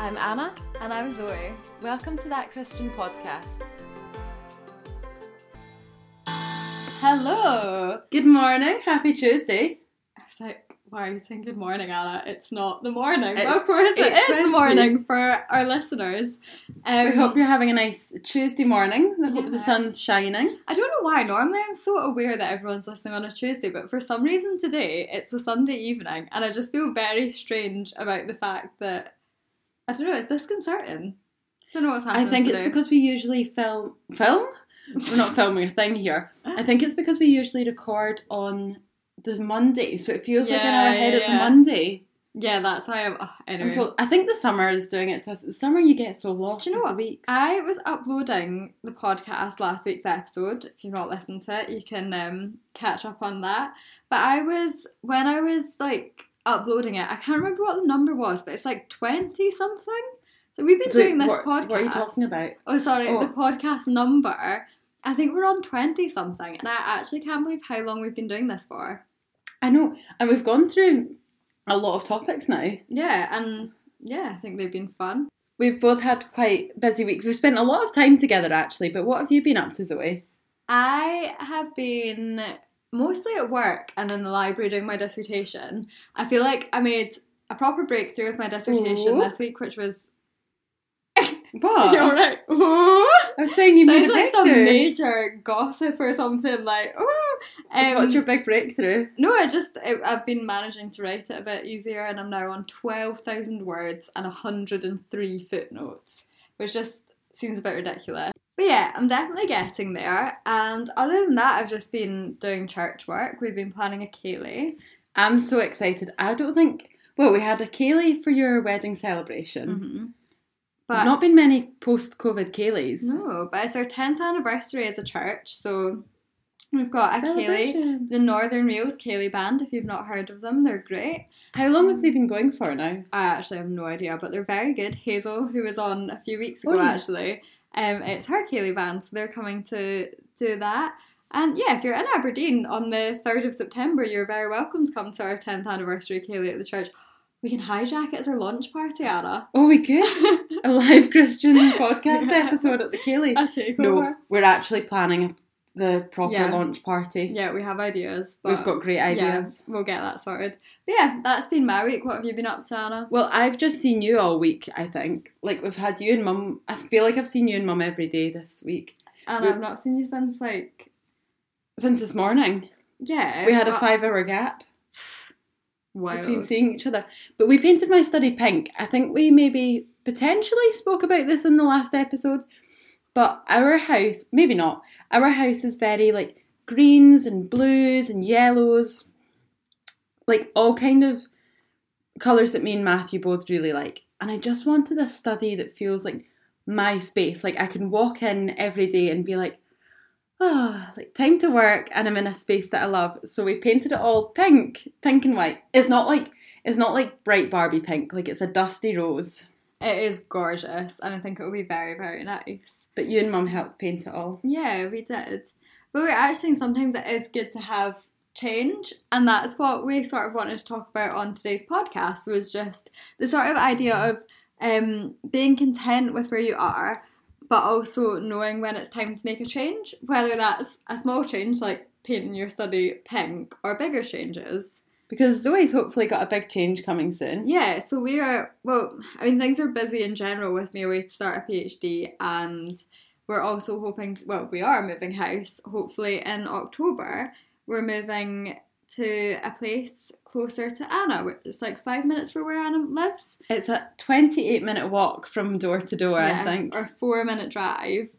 I'm Anna. And I'm Zoe. Welcome to That Christian Podcast. Hello! Good morning, happy Tuesday. I was like, why are you saying good morning, Anna? It's not the morning. But of course it is the morning for our listeners. We hope you're having a nice Tuesday morning. I hope the sun's shining. I don't know why. Normally I'm so aware that everyone's listening on a Tuesday, but for some reason today it's a Sunday evening and I just feel very strange about the fact that, I don't know, it's disconcerting. I don't know what's happening. I think it's because we usually film? We're not filming a thing here. I think it's because we usually record on the Monday, so it feels like in our head it's Monday. Yeah, that's why I'm... anyway. And so I think the summer is doing it to us. The summer you get so lost. Do you know what? Weeks. I was uploading the podcast last week's episode. If you've not listened to it, you can catch up on that. But I was... when I was, like, uploading it, I can't remember what the number was, but it's like 20-something. So we've been doing this podcast. What are you talking about? Oh, sorry, the podcast number... I think we're on 20-something, and I actually can't believe how long we've been doing this for. I know, and we've gone through a lot of topics now. Yeah, and yeah, I think they've been fun. We've both had quite busy weeks. We've spent a lot of time together, actually, but what have you been up to, Zoe? I have been mostly at work and in the library doing my dissertation. I feel like I made a proper breakthrough with my dissertation this week, which was... What? You're right. Oh. I was saying you made a breakthrough. Sounds like some major gossip or something, like, oh. What's your big breakthrough? No, I've been managing to write it a bit easier, and I'm now on 12,000 words and 103 footnotes, which just seems a bit ridiculous. But yeah, I'm definitely getting there. And other than that, I've just been doing church work. We've been planning a ceilidh. I'm so excited. I don't think... Well, we had a ceilidh for your wedding celebration. Mm-hmm. But not been many post-COVID ceilidhs. No, but it's our 10th anniversary as a church, so we've got a ceilidh, the Northern Reels ceilidh band, if you've not heard of them, they're great. How long have they been going for now? I actually have no idea, but they're very good. Hazel, who was on a few weeks ago actually, it's her ceilidh band, so they're coming to do that. And yeah, if you're in Aberdeen on the 3rd of September, you're very welcome to come to our 10th anniversary ceilidh at the church. We can hijack it as our launch party, Anna. Oh, we could. A live Christian podcast episode at the ceilidh. I take over. No, we're actually planning the proper launch party. Yeah, we have ideas. But we've got great ideas. Yeah, we'll get that sorted. But yeah, that's been my week. What have you been up to, Anna? Well, I've just seen you all week, I think. Like, we've had you and Mum. I feel like I've seen you and Mum every day this week. And I've not seen you since, like... Since this morning. Yeah. We had a 5-hour gap. Wild. Between seeing each other. But we painted my study pink. I think we maybe potentially spoke about this in the last episode, but our house, maybe not, our house is very like greens and blues and yellows, like all kind of colours that me and Matthew both really like. And I just wanted a study that feels like my space, like I can walk in every day and be like, oh, like time to work, and I'm in a space that I love. So we painted it all pink and white. It's not like bright Barbie pink. Like it's a dusty rose. It is gorgeous, and I think it will be very, very nice. But you and Mum helped paint it all. Yeah, we did. But we're actually saying sometimes it is good to have change, and that's what we sort of wanted to talk about on today's podcast. Was just the sort of idea of being content with where you are, but also knowing when it's time to make a change, whether that's a small change, like painting your study pink, or bigger changes. Because Zoe's hopefully got a big change coming soon. Yeah, so we are, well, I mean, things are busy in general with me away to start a PhD, and we're also hoping, we are moving house, hopefully in October. We're moving to a place closer to Anna, which is like 5 minutes from where Anna lives. It's a 28-minute walk from door to door, I think. Or 4-minute drive.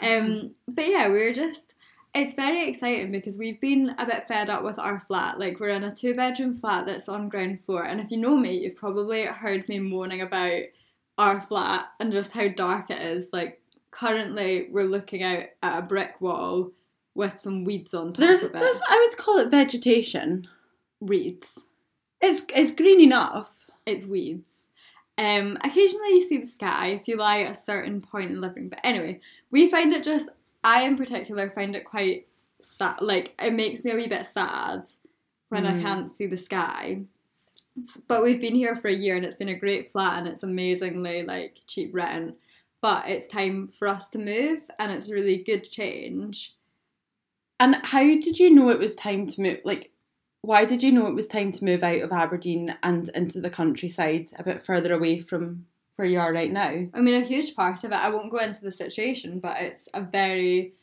But yeah, it's very exciting because we've been a bit fed up with our flat. Like we're in a 2-bedroom flat that's on ground floor. And if you know me, you've probably heard me moaning about our flat and just how dark it is. Like currently we're looking out at a brick wall with some weeds on top of it. I would call it vegetation. Weeds. It's green enough. It's weeds. Occasionally you see the sky if you lie at a certain point in living. But anyway, we find it just... I in particular find it quite sad. Like, it makes me a wee bit sad when I can't see the sky. But we've been here for a year and it's been a great flat and it's amazingly like cheap rent. But it's time for us to move and it's a really good change. And how did you know it was time to move? Like, why did you know it was time to move out of Aberdeen and into the countryside a bit further away from where you are right now? I mean, a huge part of it, I won't go into the situation, but it's a very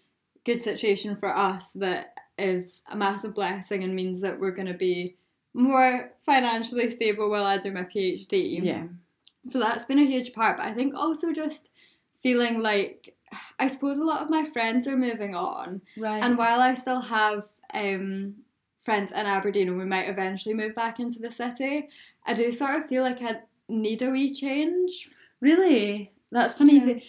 good situation for us that is a massive blessing and means that we're going to be more financially stable while I do my PhD. Yeah. So that's been a huge part, but I think also just feeling like, I suppose a lot of my friends are moving on. Right. And while I still have friends in Aberdeen and we might eventually move back into the city, I do sort of feel like I need a wee change. Really? That's funny. Yeah.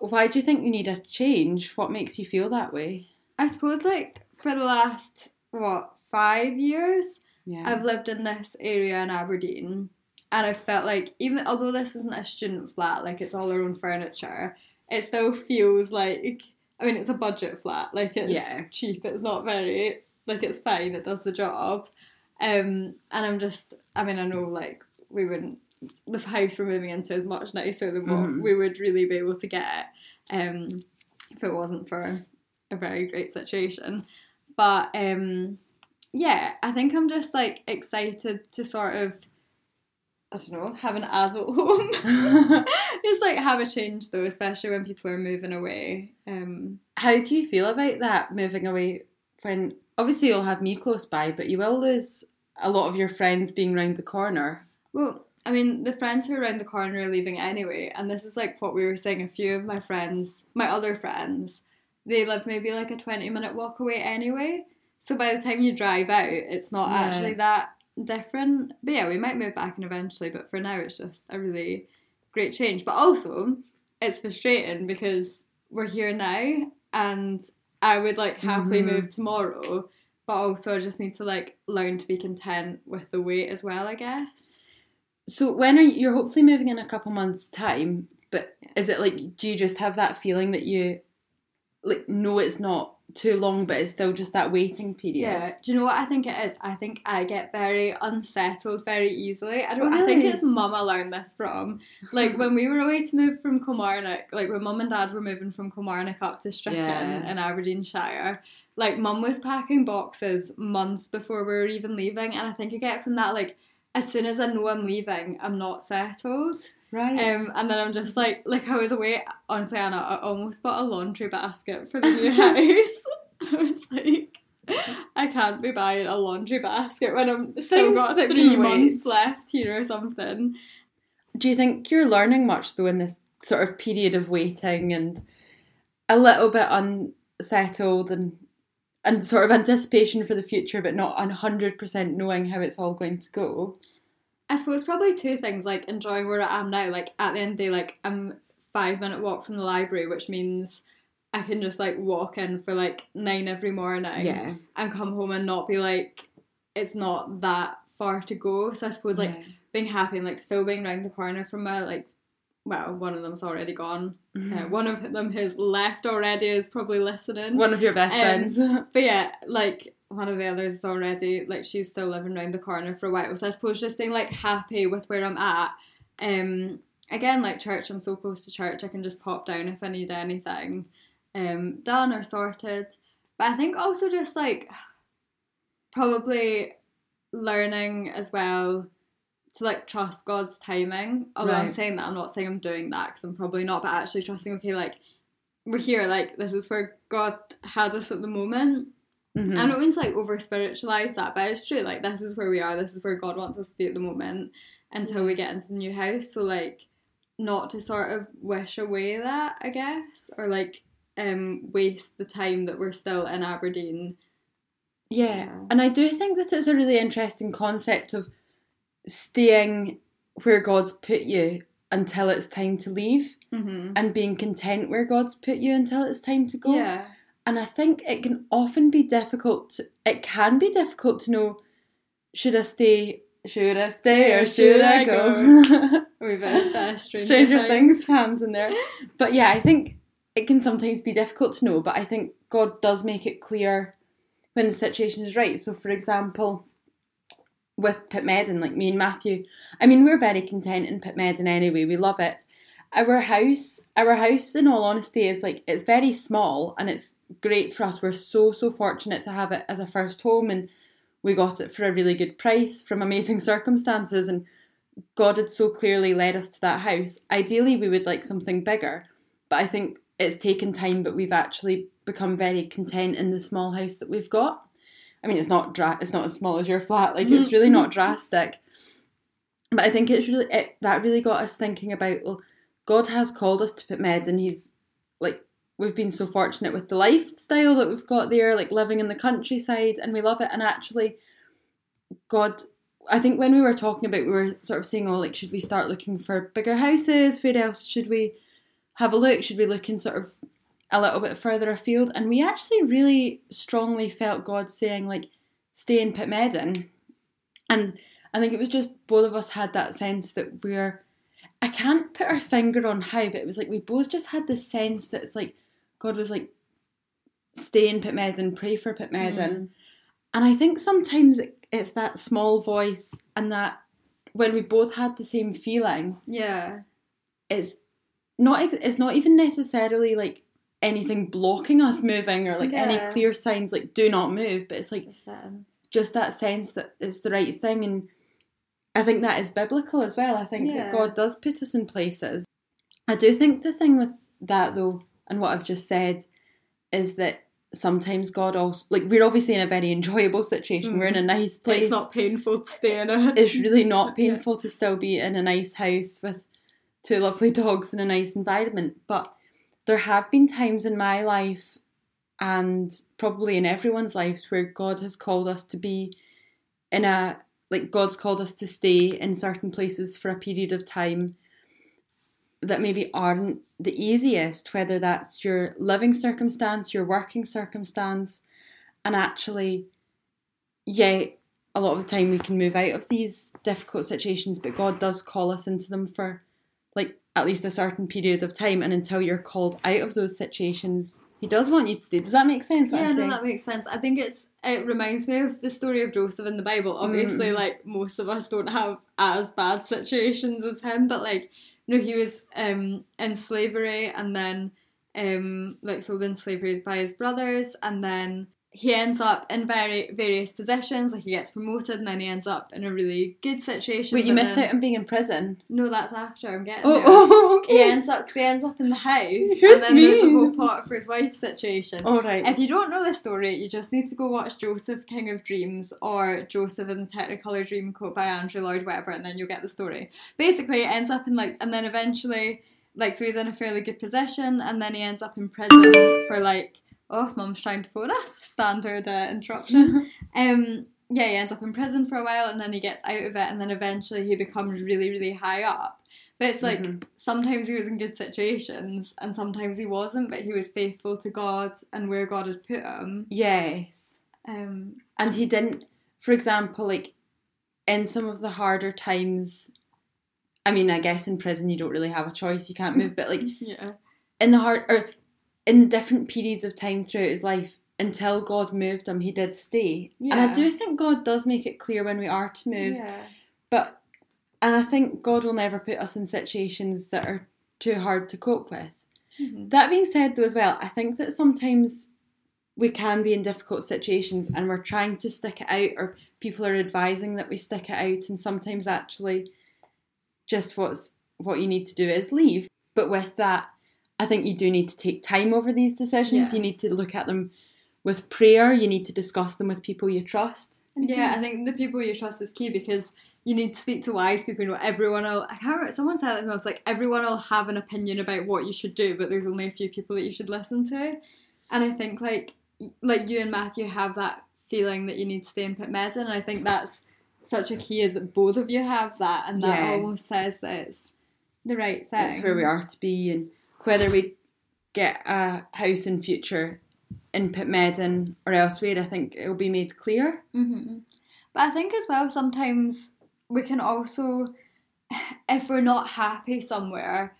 Why do you think you need a change? What makes you feel that way? I suppose like for the last, 5 years, yeah, I've lived in this area in Aberdeen. And I felt like, even although this isn't a student flat, like it's all our own furniture, it still feels like, I mean, it's a budget flat. Like it's cheap, it's not very, like it's fine, it does the job. And I'm just, I mean, I know like we wouldn't, the house we're moving into is much nicer than what we would really be able to get if it wasn't for a very great situation. But yeah, I think I'm just like excited to sort of, I don't know, have an adult home. Just like have a change though, especially when people are moving away. How do you feel about that, moving away? When obviously you'll have me close by, but you will lose a lot of your friends being round the corner. Well, I mean, the friends who are round the corner are leaving anyway, and this is like what we were saying. A few of my friends, my other friends, they live maybe like a 20-minute walk away anyway. So by the time you drive out, it's not actually that different. But yeah, we might move back in eventually, but for now it's just a really great change. But also it's frustrating because we're here now and I would like happily move tomorrow, but also I just need to like learn to be content with the wait as well, I guess. So when are you're hopefully moving in a couple months time, but is it like, do you just have that feeling that you like know it's not too long, but it's still just that waiting period? Yeah. Do you know what I think it is? I think I get very unsettled very easily. I don't. Really? I think it's mum I learned this from. Like when we were away to move from Kilmarnock, like when mum and dad were moving from Kilmarnock up to Strickland in Aberdeenshire, like mum was packing boxes months before we were even leaving, and I think I get from that like, as soon as I know I'm leaving, I'm not settled. Right. And then I'm just like I was away, honestly, Anna, I almost bought a laundry basket for the new house. I was like, I can't be buying a laundry basket when I'm still got 3 months left here or something. Do you think you're learning much, though, in this sort of period of waiting and a little bit unsettled and sort of anticipation for the future, but not 100% knowing how it's all going to go? I suppose probably two things, like enjoying where I am now. Like at the end of the day, like I'm 5-minute walk from the library, which means I can just like walk in for like 9 every morning and come home and not be like, it's not that far to go. So I suppose like being happy and like still being round the corner from my like, well, one of them's already gone. One of them has left already, is probably listening. One of your best friends. But yeah, like one of the others is already, like she's still living round the corner for a while. So I suppose just being like happy with where I'm at. Again, like church, I'm so close to church, I can just pop down if I need anything done or sorted. But I think also just like probably learning as well to like trust God's timing. Although I'm saying that, I'm not saying I'm doing that because I'm probably not, but actually trusting, okay, like we're here, like this is where God has us at the moment. I don't mean to like over spiritualise that, but it's true, like this is where we are, this is where God wants us to be at the moment until we get into the new house. So like not to sort of wish away that, I guess, or like waste the time that we're still in Aberdeen. Yeah. And I do think that it's a really interesting concept of staying where God's put you until it's time to leave, and being content where God's put you until it's time to go. Yeah. And I think it can often be difficult, to know, should I stay or should I go? We've had Stranger Things fans in there. But yeah, I think it can sometimes be difficult to know, but I think God does make it clear when the situation is right. So for example, with Pitmedden, like me and Matthew. I mean, we're very content in Pitmedden anyway. We love it. Our house, in all honesty, is like, it's very small and it's great for us. We're so fortunate to have it as a first home, and we got it for a really good price from amazing circumstances, and God had so clearly led us to that house. Ideally, we would like something bigger, but I think it's taken time, but we've actually become very content in the small house that we've got. I mean, it's not as small as your flat, like it's really not drastic. But I think that really got us thinking about, well, God has called us to Pitmedden. He's like, we've been so fortunate with the lifestyle that we've got there, like living in the countryside, and we love it. And actually, God, I think when we were talking about, we were sort of saying, oh, like, should we start looking for bigger houses? Where else should we have a look? Should we look in sort of a little bit further afield? And we actually really strongly felt God saying, like, stay in Pitmedden. And I think it was just both of us had that sense that I can't put our finger on how, but it was like we both just had this sense that it's like God was like, stay in Pitmedden, pray for Pitmedden. Mm. And I think sometimes it's that small voice, and that when we both had the same feeling, yeah, it's not even necessarily like anything blocking us moving or like any clear signs like do not move, but it's like just that sense that it's the right thing. And I think that is biblical as well. I think that God does put us in places. I do think the thing with that though, and what I've just said, is that sometimes God also, like, we're obviously in a very enjoyable situation. Mm. We're in a nice place. It's not painful to stay in it. It's really not painful to still be in a nice house with two lovely dogs and a nice environment. But there have been times in my life, and probably in everyone's lives, where God has called us to be in a, like, God's called us to stay in certain places for a period of time that maybe aren't the easiest, whether that's your living circumstance, your working circumstance. And actually, yeah, a lot of the time we can move out of these difficult situations, but God does call us into them for, like, at least a certain period of time. And until you're called out of those situations, He does want you to stay. Does that make sense? That makes sense. I think it reminds me of the story of Joseph in the Bible. Obviously, like, most of us don't have as bad situations as him, but, like, you know, he was in slavery, and then, like, sold in slavery by his brothers, and then he ends up in various positions. Like, he gets promoted, and then he ends up in a really good situation. Wait, you missed out on being in prison? No, that's after. I'm getting there. Oh, okay. He ends up in the house, and then there's a whole pot for his wife situation. All right. If you don't know this story, you just need to go watch Joseph King of Dreams or Joseph and the Technicolor Dreamcoat by Andrew Lloyd Webber, and then you'll get the story. Basically, it ends up in, like, and then eventually, like, so he's in a fairly good position, and then he ends up in prison for, like, oh, mum's trying to phone us. Standard interruption. He ends up in prison for a while, and then he gets out of it, and then eventually he becomes really, really high up. But it's like, sometimes he was in good situations, and sometimes he wasn't, but he was faithful to God and where God had put him. Yes. And he didn't, for example, like, in some of the harder times, I mean, I guess in prison you don't really have a choice, you can't move, but, like, in the different periods of time throughout his life, until God moved him, he did stay. Yeah. And I do think God does make it clear when we are to move. Yeah. But, and I think God will never put us in situations that are too hard to cope with. Mm-hmm. That being said, though, as well, I think that sometimes we can be in difficult situations and we're trying to stick it out, or people are advising that we stick it out, and sometimes actually just what you need to do is leave. But with that, I think you do need to take time over these decisions. Yeah. You need to look at them with prayer. You need to discuss them with people you trust. Yeah, I think the people you trust is key, because you need to speak to wise people. You know, everyone will... I can't remember, someone said it, and I was like, everyone will have an opinion about what you should do, but there's only a few people that you should listen to. And I think, like you and Matthew have that feeling that you need to stay in Pitmedden, and I think that's such a key, is that both of you have that, and that almost says that it's the right thing. It's where we are to be, and whether we get a house in future in Pitmedden or elsewhere, I think it'll be made clear. Mm-hmm. But I think as well, sometimes we can also, if we're not happy somewhere,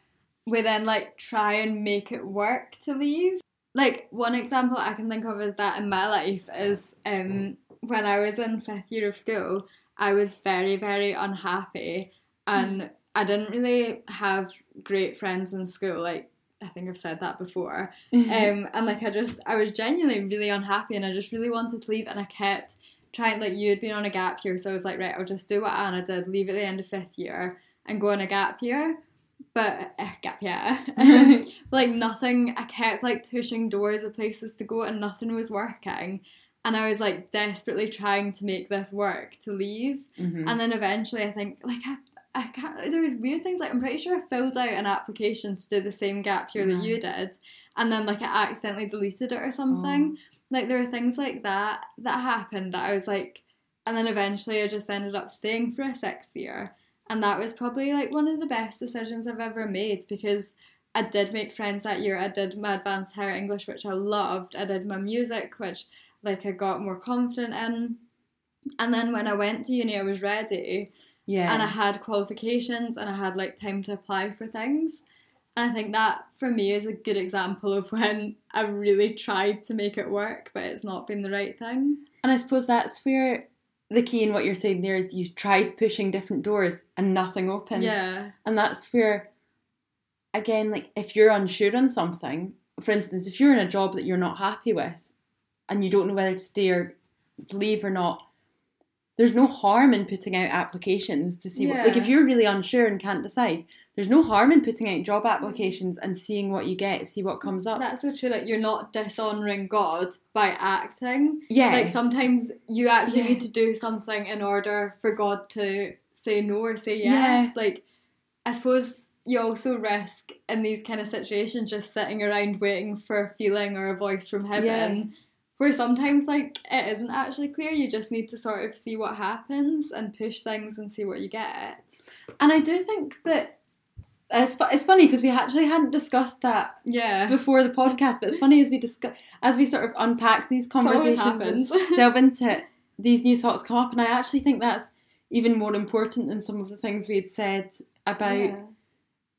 we then, like, try and make it work to leave. Like, one example I can think of is that in my life is when I was in fifth year of school, I was very, very unhappy, and I didn't really have great friends in school, like, I think I've said that before, and like I was genuinely really unhappy, and I just really wanted to leave, and I kept trying, like, you had been on a gap year, so I was like, right, I'll just do what Anna did, leave at the end of fifth year and go on a gap year, but like nothing, I kept like pushing doors of places to go and nothing was working, and I was like desperately trying to make this work to leave, and then eventually I think, like, I can't, there was weird things, like, I'm pretty sure I filled out an application to do the same gap year that you did, and then, like, I accidentally deleted it or something. Like, there were things like that that happened that I was, like, and then eventually I just ended up staying for a sixth year, and that was probably, like, one of the best decisions I've ever made, because I did make friends that year, I did my advanced higher English, which I loved, I did my music, which, like, I got more confident in, and then when I went to uni, I was ready. Yeah. And I had qualifications and I had, like, time to apply for things. And I think that, for me, is a good example of when I really tried to make it work, but it's not been the right thing. And I suppose that's where the key in what you're saying there is you tried pushing different doors and nothing opened. Yeah. And that's where, again, like, if you're unsure on something, for instance, if you're in a job that you're not happy with and you don't know whether to stay or leave or not, there's no harm in putting out applications to see what, like, if you're really unsure and can't decide, there's no harm in putting out job applications and seeing what you get, see what comes up. That's so true, like, you're not dishonouring God by acting. Yeah. Like, sometimes you actually need to do something in order for God to say no or say yes. Yeah. Like, I suppose you also risk, in these kind of situations, just sitting around waiting for a feeling or a voice from heaven. Yeah. Where sometimes, like, it isn't actually clear, you just need to sort of see what happens and push things and see what you get. And I do think that, it's funny because we actually hadn't discussed that before the podcast, but it's funny as we discuss, as we sort of unpack these conversations and delve into it, these new thoughts come up, and I actually think that's even more important than some of the things we had said about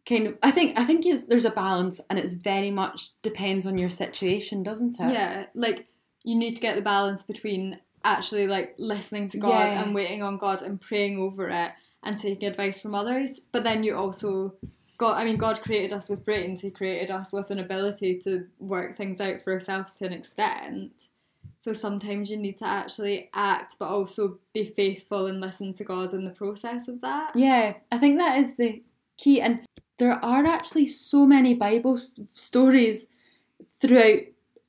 kind of, I think there's a balance, and it's very much depends on your situation, doesn't it? Yeah, like, you need to get the balance between actually, like, listening to God and waiting on God and praying over it and taking advice from others. But then you also, God created us with brains. He created us with an ability to work things out for ourselves to an extent. So sometimes you need to actually act, but also be faithful and listen to God in the process of that. Yeah, I think that is the key. And there are actually so many Bible stories throughout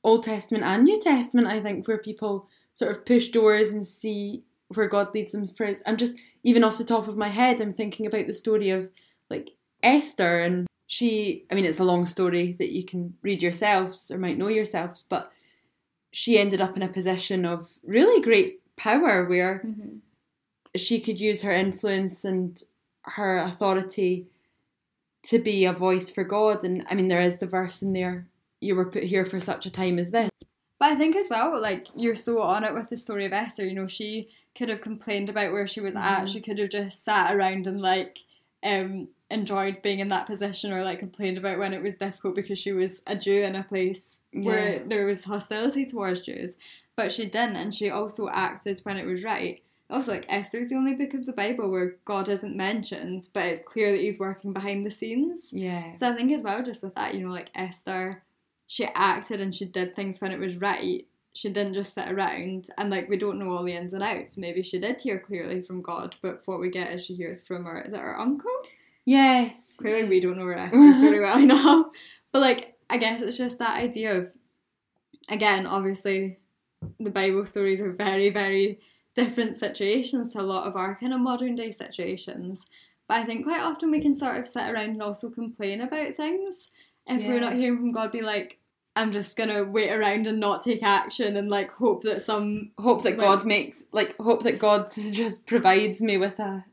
Old Testament and New Testament, I think, where people sort of push doors and see where God leads them. I'm just, even off the top of my head, I'm thinking about the story of, like, Esther, and she, I mean, it's a long story that you can read yourselves or might know yourselves, but she ended up in a position of really great power where she could use her influence and her authority to be a voice for God. And I mean, there is the verse in there, you were put here for such a time as this. But I think as well, like, you're so on it with the story of Esther, you know, she could have complained about where she was at, she could have just sat around and, like, enjoyed being in that position, or, like, complained about when it was difficult because she was a Jew in a place where there was hostility towards Jews, but she didn't, and she also acted when it was right. Also, like, Esther's the only book of the Bible where God isn't mentioned, but it's clear that he's working behind the scenes. Yeah. So I think as well, just with that, you know, like, Esther, she acted and she did things when it was right. She didn't just sit around, and, like, we don't know all the ins and outs. Maybe she did hear clearly from God, but what we get is she hears from her, is it her uncle? Yes. Clearly we don't know her story well enough. But, like, I guess it's just that idea of, again, obviously the Bible stories are very, very different situations to a lot of our kind of modern day situations. But I think quite often we can sort of sit around and also complain about things. If we're not hearing from God, be like, I'm just going to wait around and not take action and, like, hope that God just provides me with a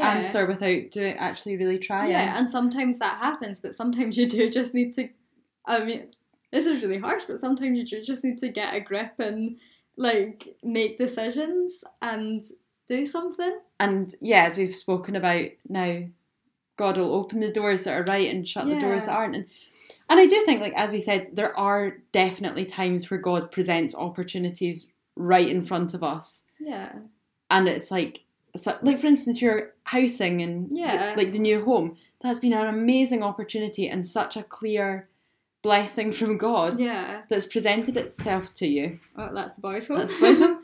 answer without actually really trying. Yeah, and sometimes that happens, but sometimes you do just need to, I mean, this is really harsh, but sometimes you do just need to get a grip and, like, make decisions and do something. And, yeah, as we've spoken about now, God will open the doors that are right and shut the doors that aren't. And I do think, like, as we said, there are definitely times where God presents opportunities right in front of us. Yeah. And it's like, so, like for instance your housing and like the new home, that's been an amazing opportunity and such a clear blessing from God that's presented itself to you. Oh, that's the boy's home. That's the boy's home.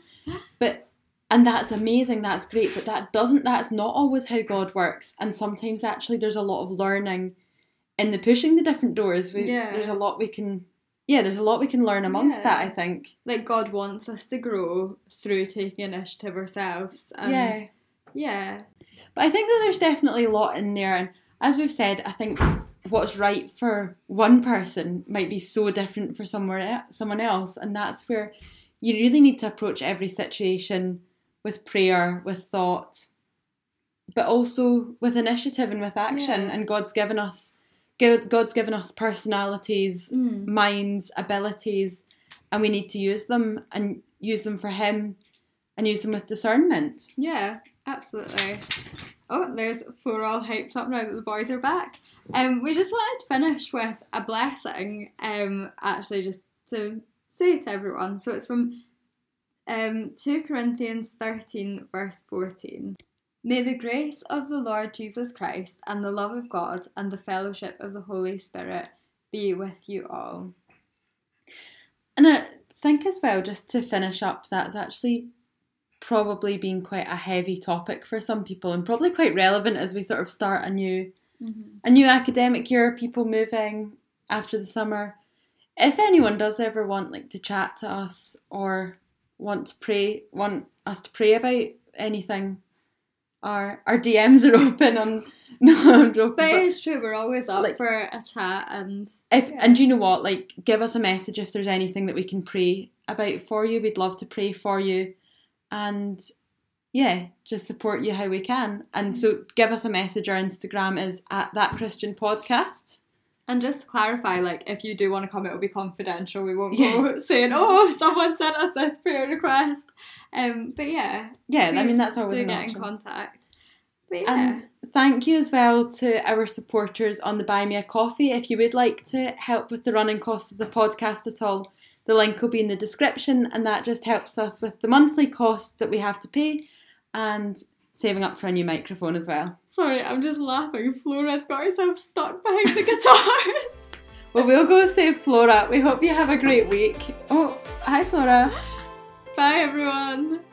And that's amazing, that's great, but that's not always how God works. And sometimes actually there's a lot of learning in the pushing the different doors. There's a lot we can learn amongst that, I think. Like, God wants us to grow through taking initiative ourselves. And but I think that there's definitely a lot in there. And as we've said, I think what's right for one person might be so different for someone else. And that's where you really need to approach every situation with prayer, with thought, but also with initiative and with action. Yeah. And God's given us personalities, minds, abilities, and we need to use them and use them for Him and use them with discernment. Yeah, absolutely. Oh, there's we're all hyped up now that the boys are back. We just wanted to finish with a blessing, actually just to say to everyone. So it's from 2 Corinthians 13 verse 14. May the grace of the Lord Jesus Christ and the love of God and the fellowship of the Holy Spirit be with you all. And I think as well, just to finish up, that's actually probably been quite a heavy topic for some people and probably quite relevant as we sort of start a new academic year, people moving after the summer. If anyone does ever want to chat to us or want us to pray about anything, our DMs are open. But it's true, we're always up for a chat. And and you know what, give us a message if there's anything that we can pray about for you. We'd love to pray for you, and just support you how we can. And so give us a message. Our Instagram is at That Christian Podcast. And just to clarify, if you do want to come, it'll be confidential. We won't go saying, oh, someone sent us this prayer request. That's always an option. Do get in contact. And thank you as well to our supporters on the Buy Me a Coffee. If you would like to help with the running costs of the podcast at all, the link will be in the description, and that just helps us with the monthly cost that we have to pay and saving up for a new microphone as well. Sorry, I'm just laughing. Flora's got herself stuck behind the guitars. Well, we'll go save Flora. We hope you have a great week. Oh, hi Flora. Bye everyone.